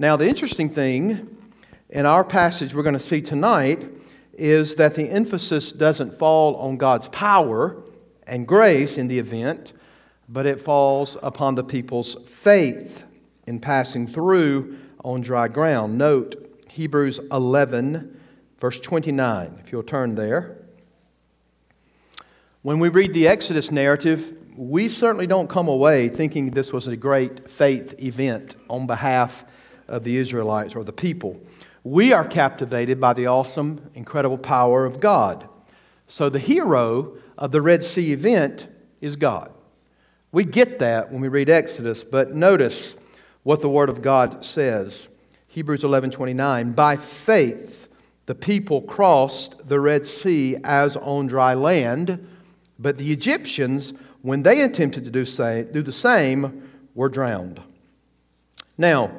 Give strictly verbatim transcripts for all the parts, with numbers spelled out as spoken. Now, the interesting thing in our passage we're going to see tonight is that the emphasis doesn't fall on God's power and grace in the event, but it falls upon the people's faith in passing through on dry ground. Note Hebrews eleven, verse twenty-nine, if you'll turn there. When we read the Exodus narrative, we certainly don't come away thinking this was a great faith event on behalf of the Israelites or the people. We are captivated by the awesome, incredible power of God. So the hero of the Red Sea event is God. We get that when we read Exodus, but notice what the Word of God says. Hebrews eleven twenty-nine, by faith the people crossed the Red Sea as on dry land, but the Egyptians, when they attempted to do, say, do the same, were drowned. Now,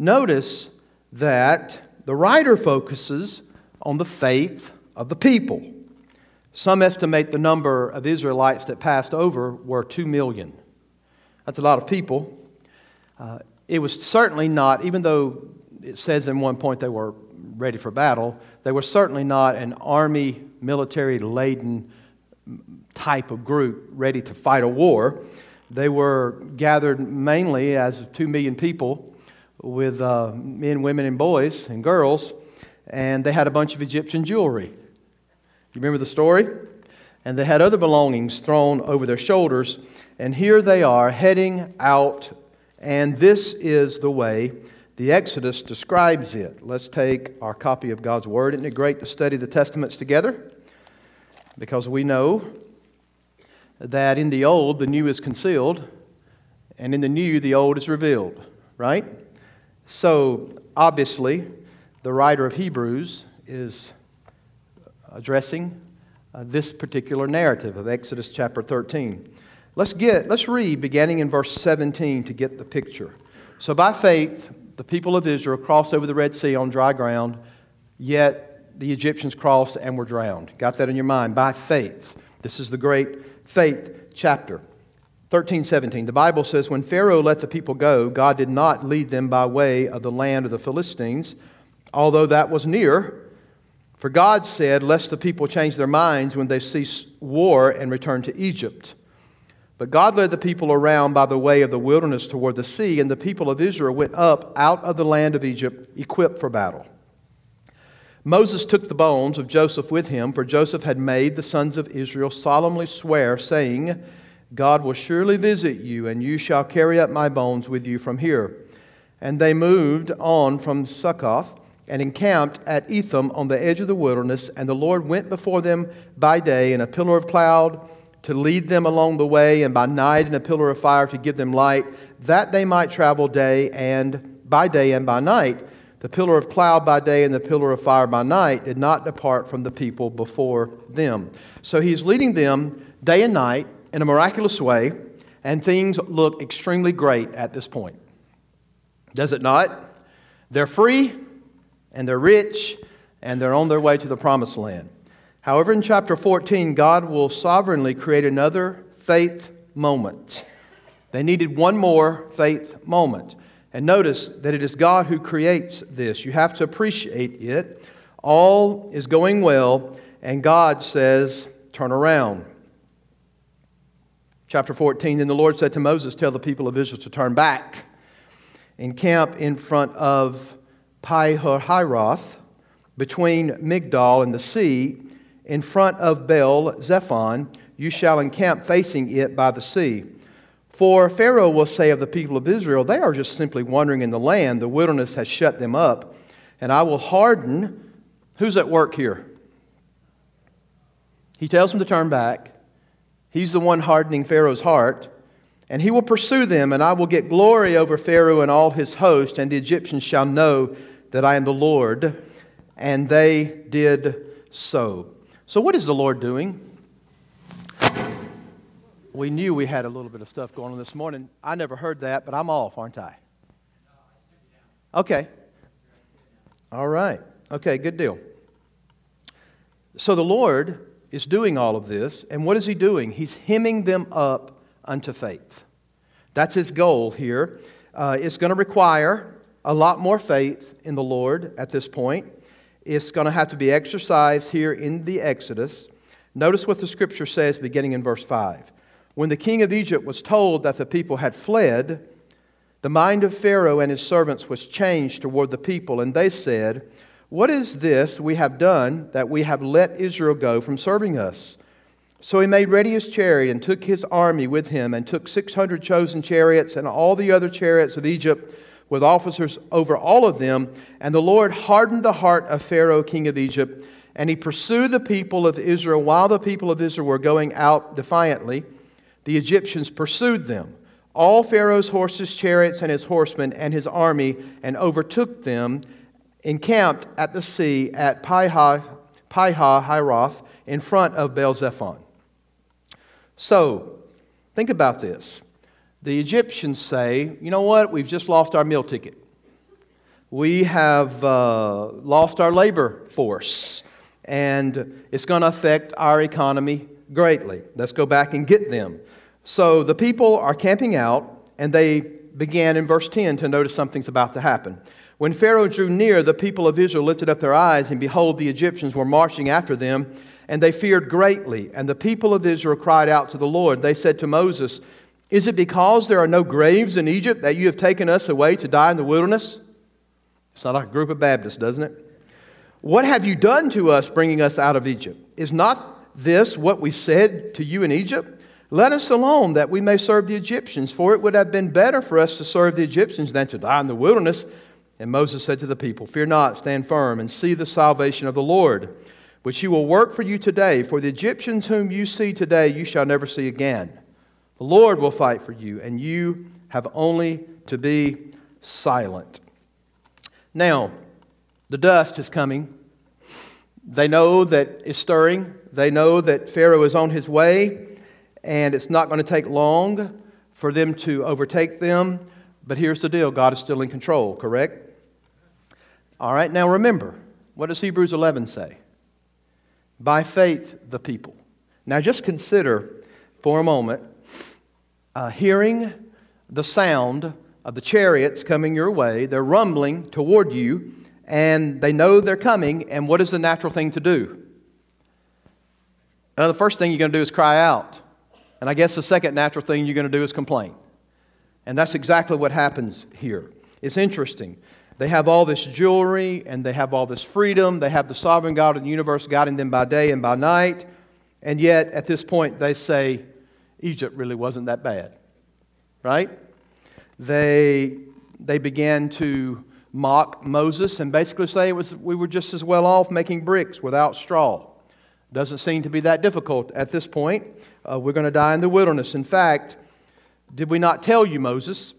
notice that the writer focuses on the faith of the people. Some estimate the number of Israelites that passed over were two million. That's a lot of people. Uh, it was certainly not, even though it says in one point they were ready for battle, they were certainly not an army, military-laden type of group ready to fight a war. They were gathered mainly as two million people with uh, men, women, and boys and girls, and they had a bunch of Egyptian jewelry. You remember the story? And they had other belongings thrown over their shoulders, and here they are heading out, and this is the way the Exodus describes it. Let's take our copy of God's Word. Isn't it great to study the Testaments together? Because we know that in the old, the new is concealed, and in the new, the old is revealed, right? So, obviously, the writer of Hebrews is addressing uh, this particular narrative of Exodus chapter thirteen. Let's get, let's read beginning in verse seventeen to get the picture. So by faith, the people of Israel crossed over the Red Sea on dry ground, yet the Egyptians crossed and were drowned. Got that in your mind? By faith. This is the great faith chapter. thirteen seventeen, the Bible says, when Pharaoh let the people go, God did not lead them by way of the land of the Philistines, although that was near. For God said, lest the people change their minds when they cease war and return to Egypt. But God led the people around by the way of the wilderness toward the sea, and the people of Israel went up out of the land of Egypt, equipped for battle. Moses took the bones of Joseph with him, for Joseph had made the sons of Israel solemnly swear, saying, God will surely visit you, and you shall carry up my bones with you from here. And they moved on from Succoth, and encamped at Etham on the edge of the wilderness, and the Lord went before them by day in a pillar of cloud to lead them along the way, and by night in a pillar of fire to give them light, that they might travel day and by day and by night. The pillar of cloud by day and the pillar of fire by night did not depart from the people before them. So he's leading them day and night in a miraculous way, and things look extremely great at this point. Does it not? They're free, and they're rich, and they're on their way to the promised land. However, in chapter fourteen, God will sovereignly create another faith moment. They needed one more faith moment. And notice that it is God who creates this. You have to appreciate it. All is going well, and God says, turn around. Chapter fourteen, then the Lord said to Moses, tell the people of Israel to turn back and camp in front of Pi-hahiroth, between Migdol and the sea, in front of Baal-zephon, you shall encamp facing it by the sea. For Pharaoh will say of the people of Israel, they are just simply wandering in the land, the wilderness has shut them up, and I will harden. Who's at work here? He tells them to turn back. He's the one hardening Pharaoh's heart. And he will pursue them, and I will get glory over Pharaoh and all his host, and the Egyptians shall know that I am the Lord. And they did so. So what is the Lord doing? We knew we had a little bit of stuff going on this morning. I never heard that, but I'm off, aren't I? Okay. All right. Okay, good deal. So the Lord is doing all of this, and what is he doing? He's hemming them up unto faith. That's his goal here. Uh, it's going to require a lot more faith in the Lord at this point. It's going to have to be exercised here in the Exodus. Notice what the Scripture says beginning in verse five. When the king of Egypt was told that the people had fled, the mind of Pharaoh and his servants was changed toward the people, and they said, "What is this we have done that we have let Israel go from serving us?" So he made ready his chariot and took his army with him and took six hundred chosen chariots and all the other chariots of Egypt with officers over all of them. And the Lord hardened the heart of Pharaoh, king of Egypt, and he pursued the people of Israel while the people of Israel were going out defiantly. The Egyptians pursued them, all Pharaoh's horses, chariots, and his horsemen, and his army, and overtook them, encamped at the sea at Pi-hahiroth in front of Baal-zephon. So, think about this. The Egyptians say, you know what, we've just lost our meal ticket. We have uh, lost our labor force, and it's going to affect our economy greatly. Let's go back and get them. So the people are camping out, and they began in verse ten to notice something's about to happen. When Pharaoh drew near, the people of Israel lifted up their eyes, and behold, the Egyptians were marching after them, and they feared greatly. And the people of Israel cried out to the Lord. They said to Moses, "Is it because there are no graves in Egypt that you have taken us away to die in the wilderness?" It's not like a group of Baptists, doesn't it? "What have you done to us, bringing us out of Egypt? Is not this what we said to you in Egypt? Let us alone, that we may serve the Egyptians, for it would have been better for us to serve the Egyptians than to die in the wilderness." And Moses said to the people, "Fear not, stand firm, and see the salvation of the Lord, which he will work for you today. For the Egyptians whom you see today, you shall never see again. The Lord will fight for you, and you have only to be silent." Now, the dust is coming. They know that it's stirring. They know that Pharaoh is on his way, and it's not going to take long for them to overtake them. But here's the deal. God is still in control, correct? All right, now remember, what does Hebrews eleven say? By faith, the people. Now just consider for a moment, Uh, hearing the sound of the chariots coming your way, they're rumbling toward you, and they know they're coming, and what is the natural thing to do? Now, the first thing you're going to do is cry out, and I guess the second natural thing you're going to do is complain, and that's exactly what happens here. It's interesting. They have all this jewelry, and they have all this freedom. They have the sovereign God of the universe guiding them by day and by night, and yet at this point they say, Egypt really wasn't that bad, right? They they began to mock Moses and basically say, it was, we were just as well off making bricks without straw. Doesn't seem to be that difficult at this point. Uh, we're going to die in the wilderness. In fact, did we not tell you, Moses,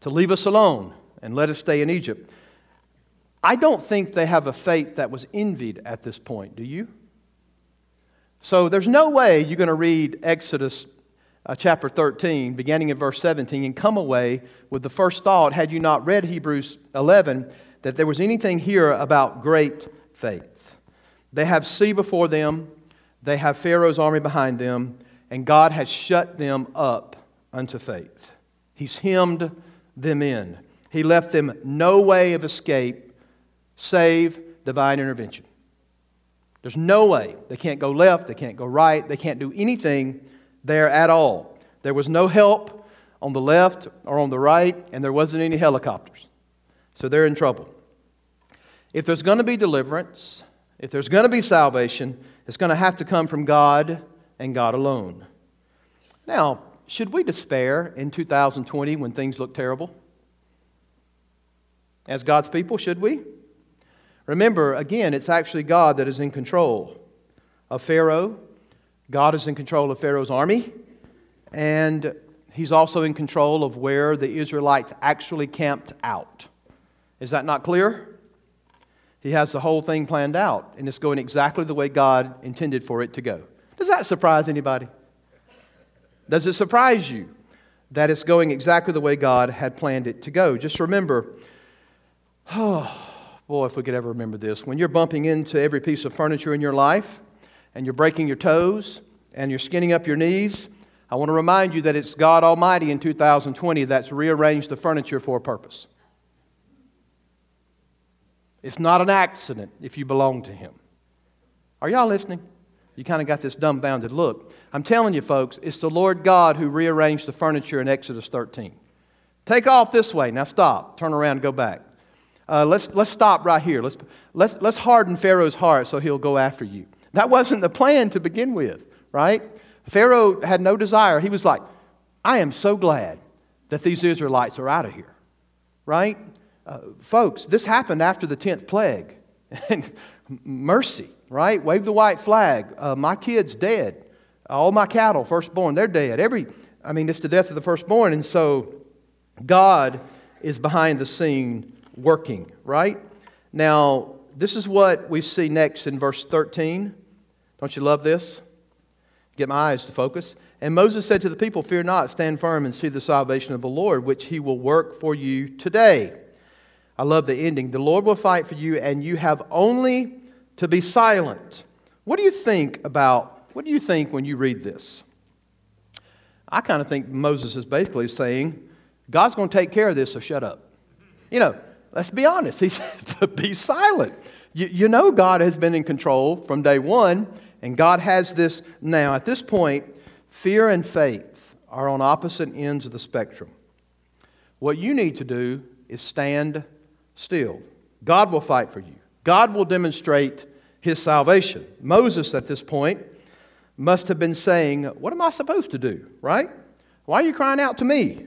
to leave us alone and let us stay in Egypt? I don't think they have a faith that was envied at this point, do you? So there's no way you're going to read Exodus uh, chapter thirteen, beginning in verse seventeen, and come away with the first thought, had you not read Hebrews eleven, that there was anything here about great faith. They have sea before them, they have Pharaoh's army behind them, and God has shut them up unto faith. He's hemmed them in. He left them no way of escape save divine intervention. There's no way. They can't go left. They can't go right. They can't do anything there at all. There was no help on the left or on the right, and there wasn't any helicopters. So they're in trouble. If there's going to be deliverance, if there's going to be salvation, it's going to have to come from God and God alone. Now, should we despair in two thousand twenty when things look terrible? As God's people, should we? Remember, again, it's actually God that is in control of Pharaoh. God is in control of Pharaoh's army. And he's also in control of where the Israelites actually camped out. Is that not clear? He has the whole thing planned out. And it's going exactly the way God intended for it to go. Does that surprise anybody? Does it surprise you that it's going exactly the way God had planned it to go? Just remember, oh, boy, if we could ever remember this. When you're bumping into every piece of furniture in your life, and you're breaking your toes, and you're skinning up your knees, I want to remind you that it's God Almighty in two thousand twenty that's rearranged the furniture for a purpose. It's not an accident if you belong to Him. Are y'all listening? You kind of got this dumbfounded look. I'm telling you, folks, it's the Lord God who rearranged the furniture in Exodus thirteen. Take off this way. Now stop. Turn around and go back. Uh, let's let's stop right here. Let's let's let's harden Pharaoh's heart so he'll go after you. That wasn't the plan to begin with, right? Pharaoh had no desire. He was like, I am so glad that these Israelites are out of here, right? Uh, folks, this happened after the tenth plague. Mercy, right? Wave the white flag. Uh, my kid's dead. All my cattle, firstborn, they're dead. Every, I mean, it's the death of the firstborn. And so God is behind the scene working, right? Now, this is what we see next in verse thirteen. Don't you love this? Get my eyes to focus. And Moses said to the people, fear not, stand firm and see the salvation of the Lord, which He will work for you today. I love the ending. The Lord will fight for you, and you have only to be silent. What do you think about, what do you think when you read this? I kind of think Moses is basically saying, God's going to take care of this, so shut up. You know, let's be honest. He said, be silent. You, you know God has been in control from day one, and God has this now. At this point, fear and faith are on opposite ends of the spectrum. What you need to do is stand still. God will fight for you. God will demonstrate His salvation. Moses, at this point, must have been saying, what am I supposed to do, right? Why are you crying out to me?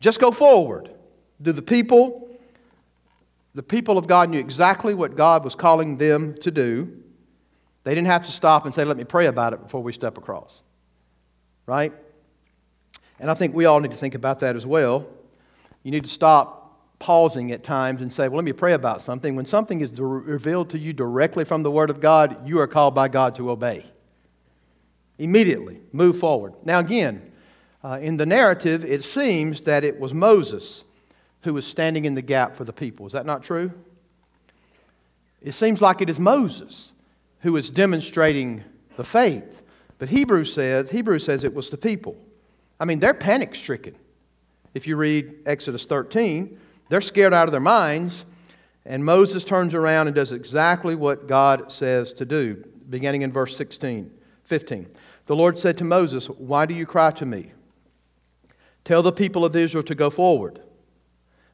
Just go forward. Do the people, the people of God knew exactly what God was calling them to do. They didn't have to stop and say, let me pray about it before we step across. Right? And I think we all need to think about that as well. You need to stop pausing at times and say, well, let me pray about something. When something is revealed to you directly from the Word of God, you are called by God to obey. Immediately, move forward. Now again, uh, in the narrative, it seems that it was Moses who was standing in the gap for the people. Is that not true? It seems like it is Moses who is demonstrating the faith. But Hebrews says, Hebrews says it was the people. I mean, they're panic-stricken. If you read Exodus thirteen, they're scared out of their minds, and Moses turns around and does exactly what God says to do, beginning in verse sixteen, fifteen. The Lord said to Moses, why do you cry to me? Tell the people of Israel to go forward.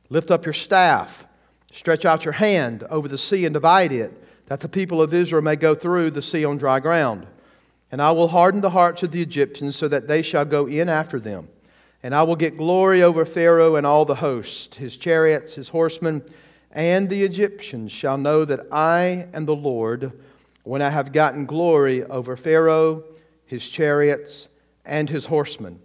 Lift up your staff, stretch out your hand over the sea and divide it, that the people of Israel may go through the sea on dry ground. And I will harden the hearts of the Egyptians so that they shall go in after them. And I will get glory over Pharaoh and all the host, his chariots, his horsemen, and the Egyptians shall know that I am the Lord when I have gotten glory over Pharaoh, his chariots, and his horsemen.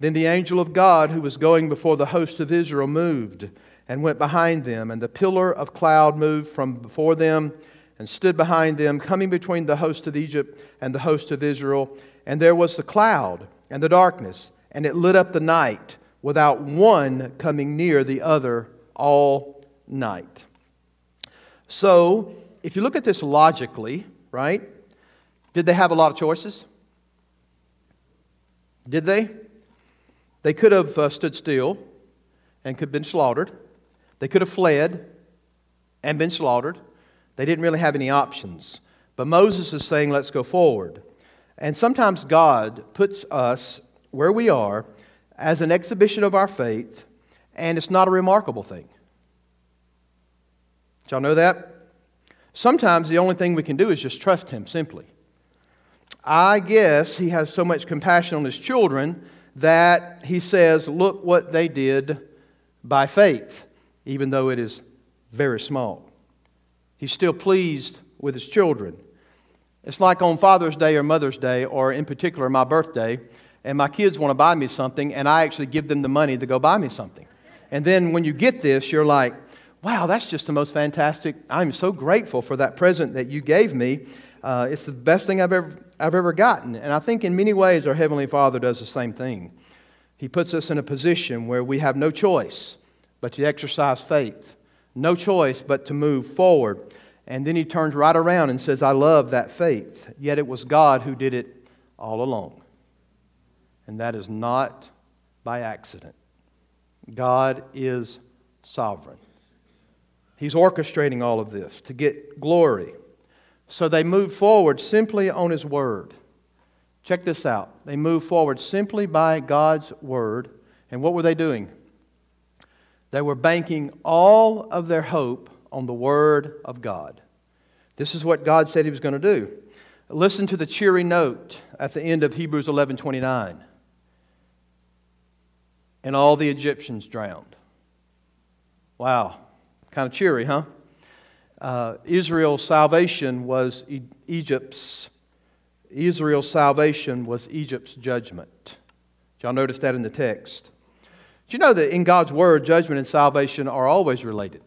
Then the angel of God who was going before the host of Israel moved and went behind them, and the pillar of cloud moved from before them and stood behind them, coming between the host of Egypt and the host of Israel. And there was the cloud and the darkness, and it lit up the night without one coming near the other all night. So, if you look at this logically, right, did they have a lot of choices? Did they? They could have uh, stood still and could have been slaughtered. They could have fled and been slaughtered. They didn't really have any options. But Moses is saying, let's go forward. And sometimes God puts us where we are as an exhibition of our faith, and it's not a remarkable thing. Did y'all know that? Sometimes the only thing we can do is just trust Him simply. I guess He has so much compassion on His children that He says, look what they did by faith, even though it is very small. He's still pleased with His children. It's like on Father's Day or Mother's Day, or in particular my birthday, and my kids want to buy me something, and I actually give them the money to go buy me something. And then when you get this, you're like, wow, that's just the most fantastic. I'm so grateful for that present that you gave me. Uh, it's the best thing I've ever I've ever gotten. And I think in many ways our Heavenly Father does the same thing. He puts us in a position where we have no choice but to exercise faith, no choice but to move forward. And then He turns right around and says, I love that faith, yet it was God who did it all along. And that is not by accident. God is sovereign. He's orchestrating all of this to get glory. So they move forward simply on His Word. Check this out. They move forward simply by God's Word. And what were they doing? They were banking all of their hope on the Word of God. This is what God said He was going to do. Listen to the cheery note at the end of Hebrews eleven twenty-nine. And all the Egyptians drowned. Wow. Kind of cheery, huh? Uh, Israel's salvation was e- Egypt's Israel's salvation was Egypt's judgment. Did y'all notice that in the text? Do you know that in God's Word, judgment and salvation are always related?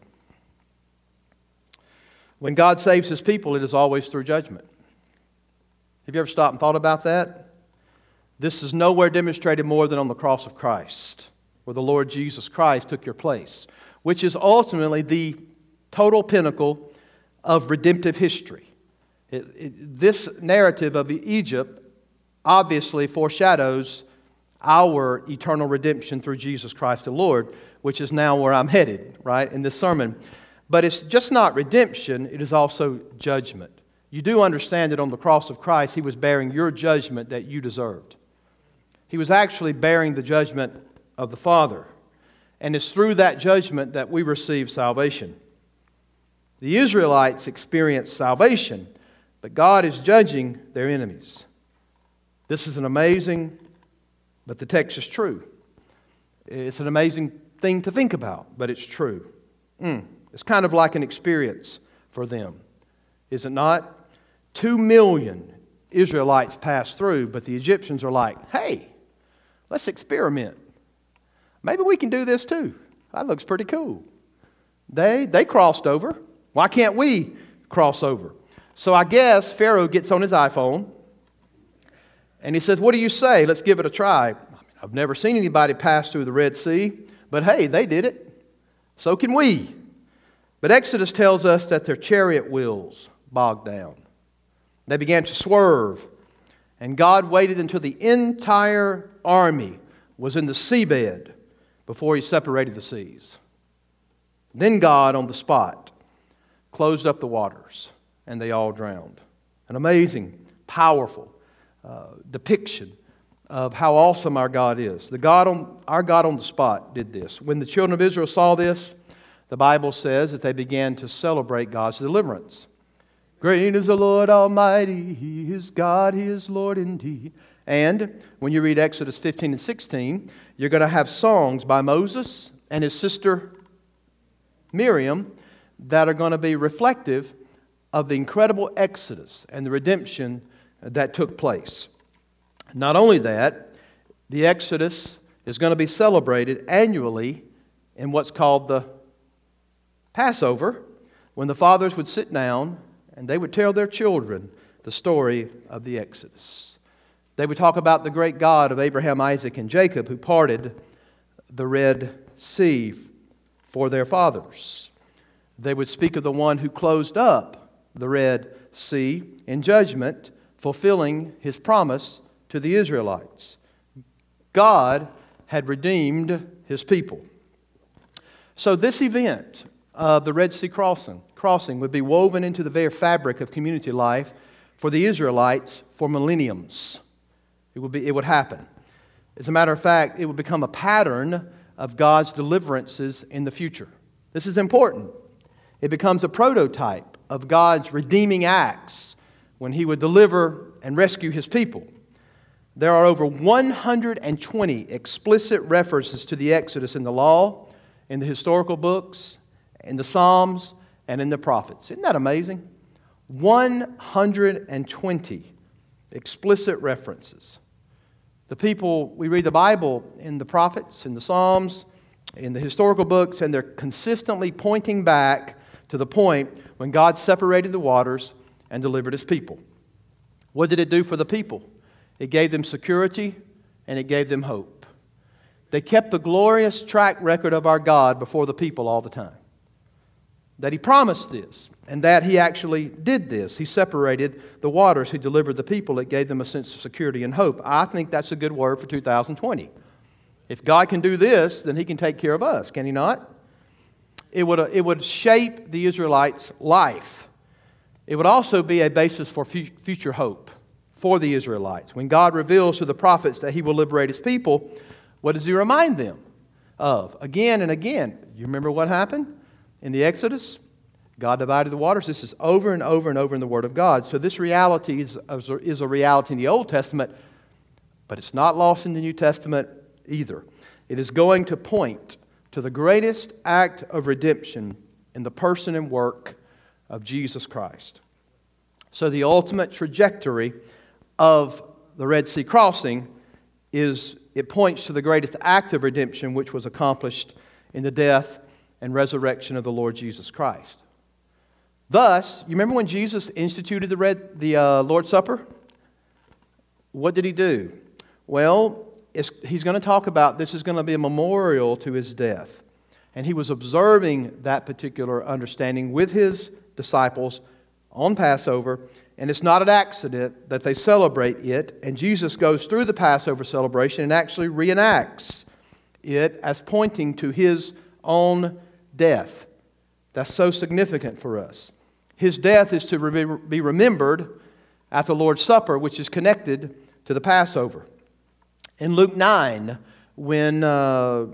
When God saves His people, it is always through judgment. Have you ever stopped and thought about that? This is nowhere demonstrated more than on the cross of Christ, where the Lord Jesus Christ took your place, which is ultimately the total pinnacle of redemptive history. It, it, this narrative of Egypt obviously foreshadows our eternal redemption through Jesus Christ the Lord, which is now where I'm headed, right, in this sermon. But it's just not redemption, it is also judgment. You do understand that on the cross of Christ, He was bearing your judgment that you deserved. He was actually bearing the judgment of the Father. And it's through that judgment that we receive salvation. The Israelites experienced salvation, but God is judging their enemies. This is an amazing, but the text is true. It's an amazing thing to think about, but it's true. Mm. It's kind of like an experience for them, is it not? Two million Israelites passed through, but the Egyptians are like, hey, let's experiment. Maybe we can do this too. That looks pretty cool. They they crossed over. Why can't we cross over? So I guess Pharaoh gets on his iPhone and he says, what do you say? Let's give it a try. I mean, I've never seen anybody pass through the Red Sea, but hey, they did it. So can we. But Exodus tells us that their chariot wheels bogged down. They began to swerve, and God waited until the entire army was in the seabed before He separated the seas. Then God, on the spot, closed up the waters, and they all drowned. An amazing, powerful uh, depiction of how awesome our God is. The God on, our God on the spot did this. When the children of Israel saw this, the Bible says that they began to celebrate God's deliverance. Great is the Lord Almighty, He is God, He is Lord indeed. And when you read Exodus fifteen and sixteen, you're going to have songs by Moses and his sister Miriam that are going to be reflective of the incredible Exodus and the redemption that took place. Not only that, the Exodus is going to be celebrated annually in what's called the Passover, when the fathers would sit down and they would tell their children the story of the Exodus. They would talk about the great God of Abraham, Isaac, and Jacob who parted the Red Sea for their fathers. They would speak of the one who closed up the Red Sea in judgment, fulfilling His promise to the Israelites. God had redeemed His people. So this event of the Red Sea crossing, crossing would be woven into the very fabric of community life for the Israelites for millenniums. It would be, it would happen. As a matter of fact, it would become a pattern of God's deliverances in the future. This is important. It becomes a prototype of God's redeeming acts when He would deliver and rescue His people. There are over one hundred twenty explicit references to the Exodus in the law, in the historical books, in the Psalms, and in the prophets. Isn't that amazing? one hundred twenty explicit references. The people, we read the Bible in the prophets, in the Psalms, in the historical books, and they're consistently pointing back to the point when God separated the waters and delivered His people. What did it do for the people? It gave them security and it gave them hope. They kept the glorious track record of our God before the people all the time. That He promised this and that He actually did this. He separated the waters. He delivered the people. It gave them a sense of security and hope. I think that's a good word for two thousand twenty. If God can do this, then He can take care of us, can He not? It would, it would shape the Israelites' life. It would also be a basis for future hope for the Israelites. When God reveals to the prophets that He will liberate His people, what does He remind them of? Again and again. You remember what happened in the Exodus? God divided the waters. This is over and over and over in the Word of God. So this reality is, is a reality in the Old Testament, but it's not lost in the New Testament either. It is going to point to the greatest act of redemption in the person and work of Jesus Christ. So the ultimate trajectory of the Red Sea crossing is, it points to the greatest act of redemption which was accomplished in the death and resurrection of the Lord Jesus Christ. Thus, you remember when Jesus instituted the, Red, the uh, Lord's Supper? What did He do? Well, it's, He's going to talk about this is going to be a memorial to His death. And He was observing that particular understanding with His disciples on Passover. And it's not an accident that they celebrate it. And Jesus goes through the Passover celebration and actually reenacts it as pointing to His own death. That's so significant for us. His death is to be remembered at the Lord's Supper, which is connected to the Passover. In Luke nine, when uh,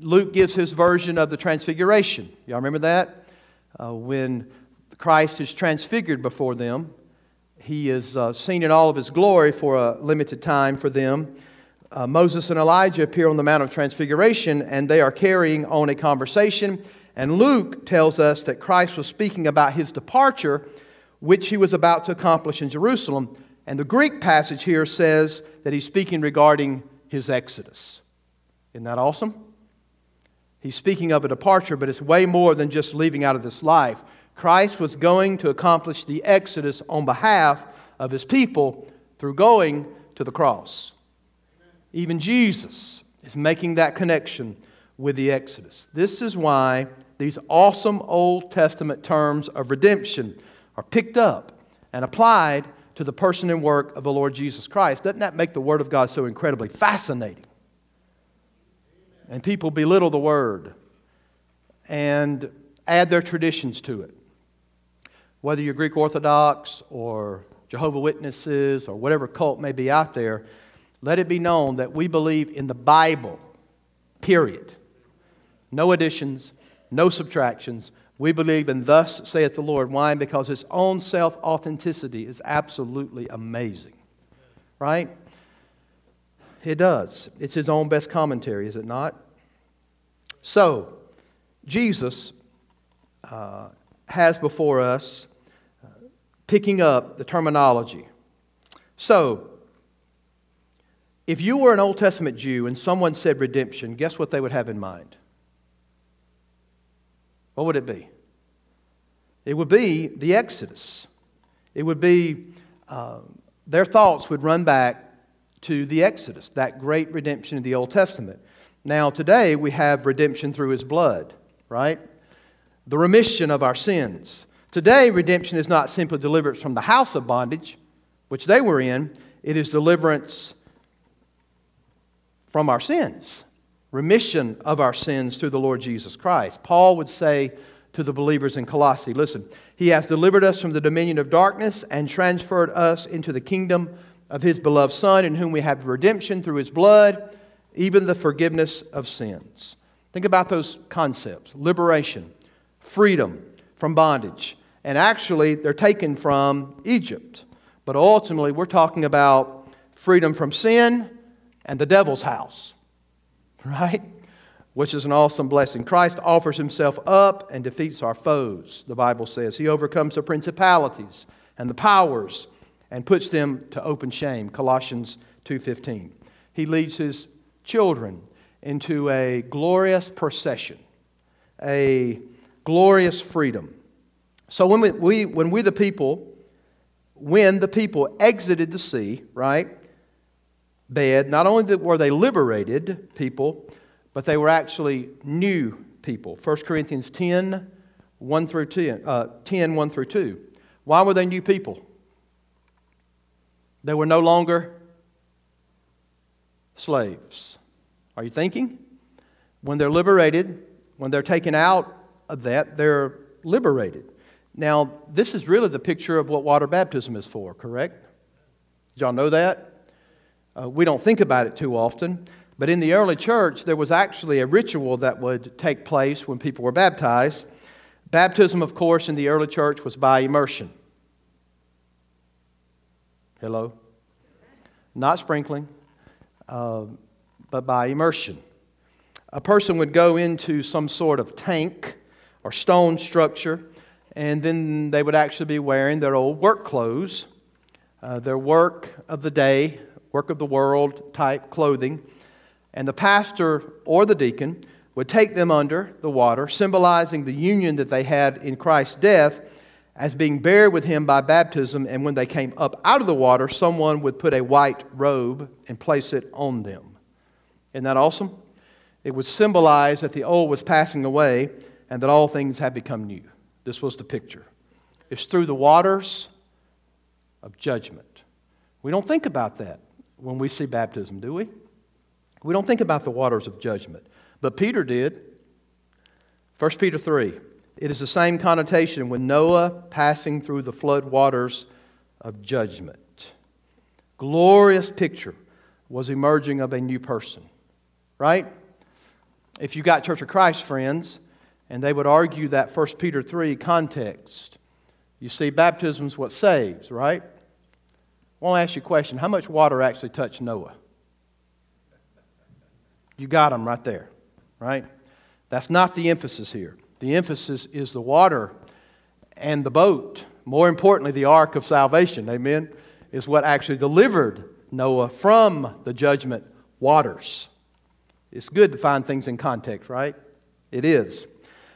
Luke gives his version of the transfiguration, y'all remember that? Uh, when Christ is transfigured before them, He is uh, seen in all of His glory for a limited time for them. Uh, Moses and Elijah appear on the Mount of Transfiguration, and they are carrying on a conversation. And Luke tells us that Christ was speaking about His departure, which He was about to accomplish in Jerusalem. And the Greek passage here says that He's speaking regarding His exodus. Isn't that awesome? He's speaking of a departure, but it's way more than just leaving out of this life. Christ was going to accomplish the exodus on behalf of His people through going to the cross. Even Jesus is making that connection with the exodus. This is why these awesome Old Testament terms of redemption are picked up and applied to the person and work of the Lord Jesus Christ. Doesn't that make the Word of God so incredibly fascinating? And people belittle the Word and add their traditions to it. Whether you're Greek Orthodox or Jehovah's Witnesses or whatever cult may be out there, let it be known that we believe in the Bible, period. No additions, no subtractions. We believe in thus saith the Lord. Why? Because His own self-authenticity is absolutely amazing. Right? It does. It's His own best commentary, is it not? So, Jesus uh, has before us uh, picking up the terminology. So, if you were an Old Testament Jew and someone said redemption, guess what they would have in mind? What would it be? It would be the Exodus. It would be, uh, their thoughts would run back to the Exodus, that great redemption of the Old Testament. Now today we have redemption through His blood, right? The remission of our sins. Today redemption is not simply deliverance from the house of bondage, which they were in. It is deliverance from our sins. Remission of our sins through the Lord Jesus Christ. Paul would say to the believers in Colossae, listen, He has delivered us from the dominion of darkness and transferred us into the kingdom of His beloved Son, in whom we have redemption through His blood, even the forgiveness of sins. Think about those concepts. Liberation, freedom from bondage. And actually, they're taken from Egypt. But ultimately, we're talking about freedom from sin and the devil's house. Right? Which is an awesome blessing. Christ offers Himself up and defeats our foes, the Bible says. He overcomes the principalities and the powers and puts them to open shame, Colossians two fifteen. He leads His children into a glorious procession, a glorious freedom. So when we, we when we the people, when the people exited the sea, right? Bed, not only were they liberated people, but they were actually new people. First Corinthians ten, one through ten, uh, ten, one through two. Why were they new people? They were no longer slaves. Are you thinking? When they're liberated, When they're taken out of that, they're liberated. Now, this is really the picture of what water baptism is for, correct? Did y'all know that? Uh, we don't think about it too often, but in the early church, there was actually a ritual that would take place when people were baptized. Baptism, of course, in the early church was by immersion. Hello? Not sprinkling, uh, but by immersion. A person would go into some sort of tank or stone structure, and then they would actually be wearing their old work clothes, uh, their work of the day, work of the world type clothing. And the pastor or the deacon would take them under the water, symbolizing the union that they had in Christ's death as being buried with him by baptism. And when they came up out of the water, someone would put a white robe and place it on them. Isn't that awesome? It would symbolize that the old was passing away and that all things had become new. This was the picture. It's through the waters of judgment. We don't think about that when we see baptism, do we? We don't think about the waters of judgment. But Peter did. First Peter three. It is the same connotation with Noah passing through the flood waters of judgment. Glorious picture was emerging of a new person. Right? If you got Church of Christ friends, and they would argue that First Peter three context. You see, baptism is what saves, right? I want to ask you a question. How much water actually touched Noah? You got them right there, right? That's not the emphasis here. The emphasis is the water and the boat. More importantly, the ark of salvation, amen, is what actually delivered Noah from the judgment waters. It's good to find things in context, right? It is.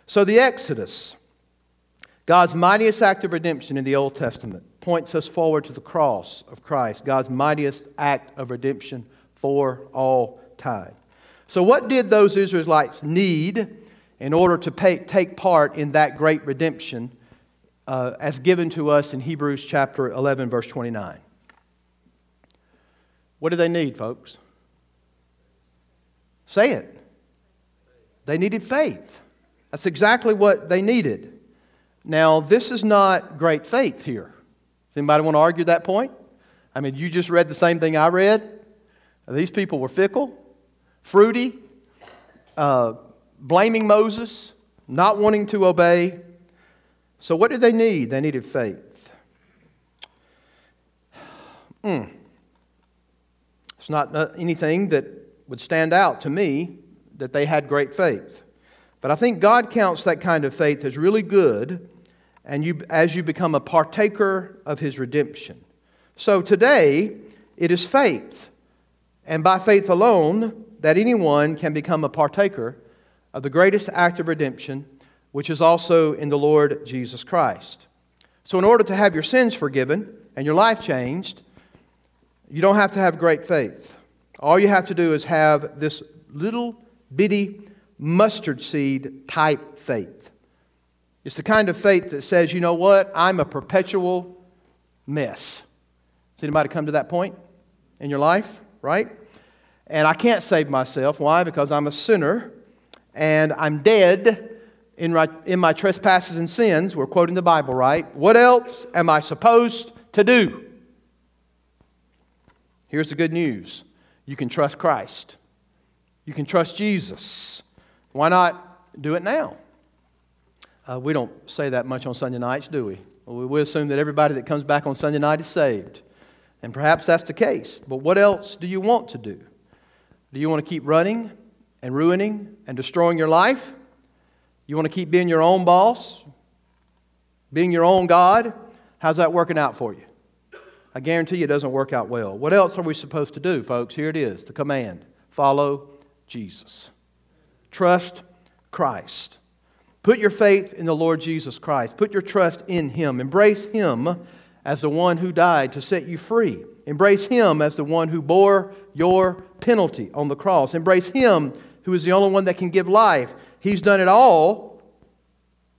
So the Exodus, God's mightiest act of redemption in the Old Testament, points us forward to the cross of Christ, God's mightiest act of redemption for all time. So what did those Israelites need in order to pay, take part in that great redemption uh, as given to us in Hebrews chapter eleven, verse twenty-nine? What do they need, folks? Say it. They needed faith. That's exactly what they needed. Now, this is not great faith here. Does anybody want to argue that point? I mean, you just read the same thing I read. These people were fickle, fruity, uh, blaming Moses, not wanting to obey. So what did they need? They needed faith. Mm. It's not anything that would stand out to me that they had great faith. But I think God counts that kind of faith as really good and you, as you become a partaker of His redemption. So today, it is faith, and by faith alone, that anyone can become a partaker of the greatest act of redemption, which is also in the Lord Jesus Christ. So in order to have your sins forgiven and your life changed, you don't have to have great faith. All you have to do is have this little bitty mustard seed type faith. It's the kind of faith that says, you know what, I'm a perpetual mess. Has anybody come to that point in your life, right? And I can't save myself. Why? Because I'm a sinner and I'm dead in my, in my trespasses and sins. We're quoting the Bible, right? What else am I supposed to do? Here's the good news. You can trust Christ. You can trust Jesus. Why not do it now? Uh, we don't say that much on Sunday nights, do we? Well, we assume that everybody that comes back on Sunday night is saved. And perhaps that's the case. But what else do you want to do? Do you want to keep running and ruining and destroying your life? You want to keep being your own boss? Being your own God? How's that working out for you? I guarantee you it doesn't work out well. What else are we supposed to do, folks? Here it is, the command. Follow Jesus. Trust Christ. Put your faith in the Lord Jesus Christ. Put your trust in Him. Embrace Him as the one who died to set you free. Embrace Him as the one who bore your penalty on the cross. Embrace Him who is the only one that can give life. He's done it all,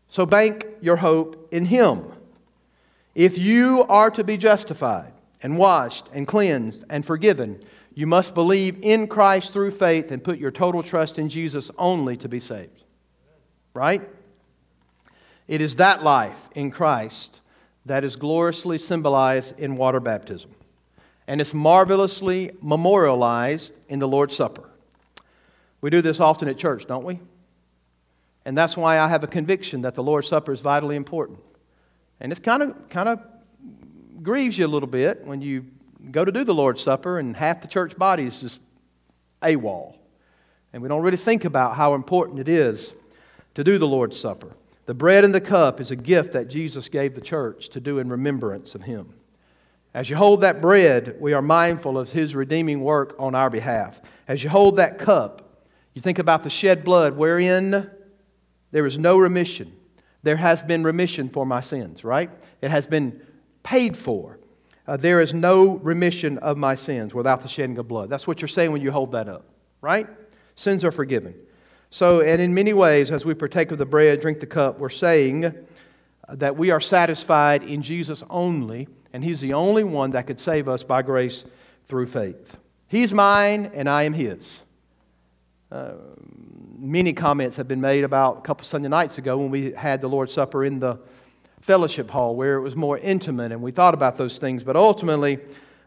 so bank your hope in Him. If you are to be justified and washed and cleansed and forgiven, you must believe in Christ through faith and put your total trust in Jesus only to be saved. right? It is that life in Christ that is gloriously symbolized in water baptism. And it's marvelously memorialized in the Lord's Supper. We do this often at church, don't we? And that's why I have a conviction that the Lord's Supper is vitally important. And it kind of kind of grieves you a little bit when you go to do the Lord's Supper and half the church body is just AWOL. And we don't really think about how important it is to do the Lord's Supper. The bread and the cup is a gift that Jesus gave the church to do in remembrance of Him. As you hold that bread, we are mindful of His redeeming work on our behalf. As you hold that cup, you think about the shed blood wherein there is no remission. There has been remission for my sins, right? It has been paid for. Uh, there is no remission of my sins without the shedding of blood. That's what you're saying when you hold that up, right? Sins are forgiven. So, and in many ways, as we partake of the bread, drink the cup, we're saying that we are satisfied in Jesus only, and He's the only one that could save us by grace through faith. He's mine, and I am His. Uh, many comments have been made about a couple Sunday nights ago when we had the Lord's Supper in the fellowship hall where it was more intimate, and we thought about those things. But ultimately,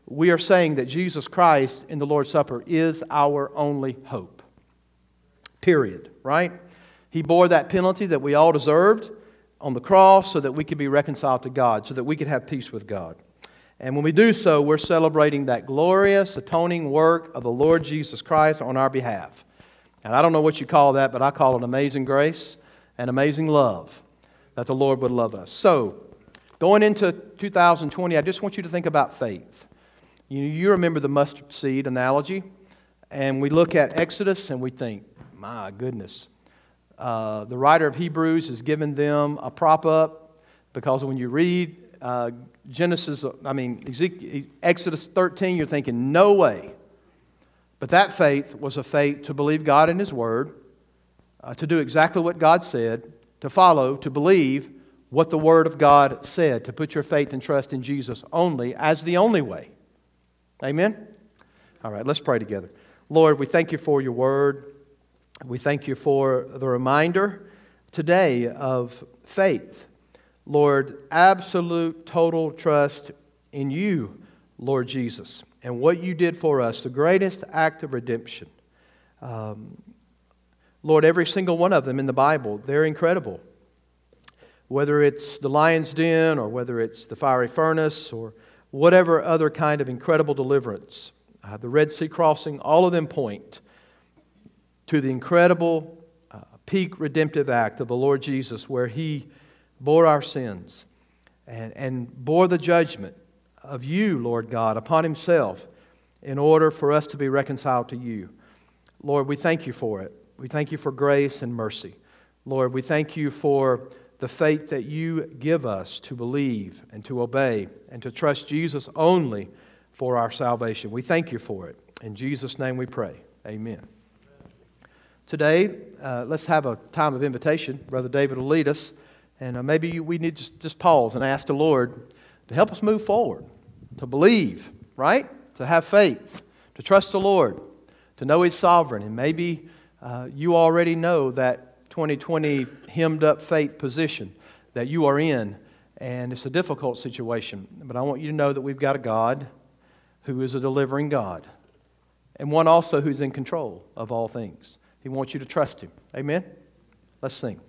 we are saying that Jesus Christ in the Lord's Supper is our only hope. Period, right? He bore that penalty that we all deserved on the cross so that we could be reconciled to God, so that we could have peace with God. And when we do so, we're celebrating that glorious atoning work of the Lord Jesus Christ on our behalf. And I don't know what you call that, but I call it amazing grace and amazing love that the Lord would love us. So, going into two thousand twenty, I just want you to think about faith. You, you remember the mustard seed analogy, and we look at Exodus and we think, my goodness. Uh, the writer of Hebrews has given them a prop up because when you read uh, Genesis, I mean Ezekiel, Exodus thirteen, you're thinking, no way. But that faith was a faith to believe God and His Word, uh, to do exactly what God said, to follow, to believe what the Word of God said, to put your faith and trust in Jesus only as the only way. Amen? All right, let's pray together. Lord, we thank You for Your Word. We thank You for the reminder today of faith. Lord, absolute, total trust in You, Lord Jesus, and what You did for us, the greatest act of redemption. Um, Lord, every single one of them in the Bible, they're incredible. Whether it's the lion's den or whether it's the fiery furnace or whatever other kind of incredible deliverance, uh, the Red Sea crossing, all of them point to the incredible uh, peak redemptive act of the Lord Jesus where He bore our sins and, and bore the judgment of You, Lord God, upon Himself in order for us to be reconciled to You. Lord, we thank You for it. We thank You for grace and mercy. Lord, we thank You for the faith that You give us to believe and to obey and to trust Jesus only for our salvation. We thank You for it. In Jesus' name we pray. Amen. Today, uh, let's have a time of invitation. Brother David will lead us. And uh, maybe you, we need to just pause and ask the Lord to help us move forward, to believe, right? To have faith, to trust the Lord, to know He's sovereign. And maybe uh, you already know that twenty twenty hemmed up faith position that you are in. And it's a difficult situation. But I want you to know that we've got a God who is a delivering God. And one also who's in control of all things. He wants you to trust Him. Amen? Let's sing.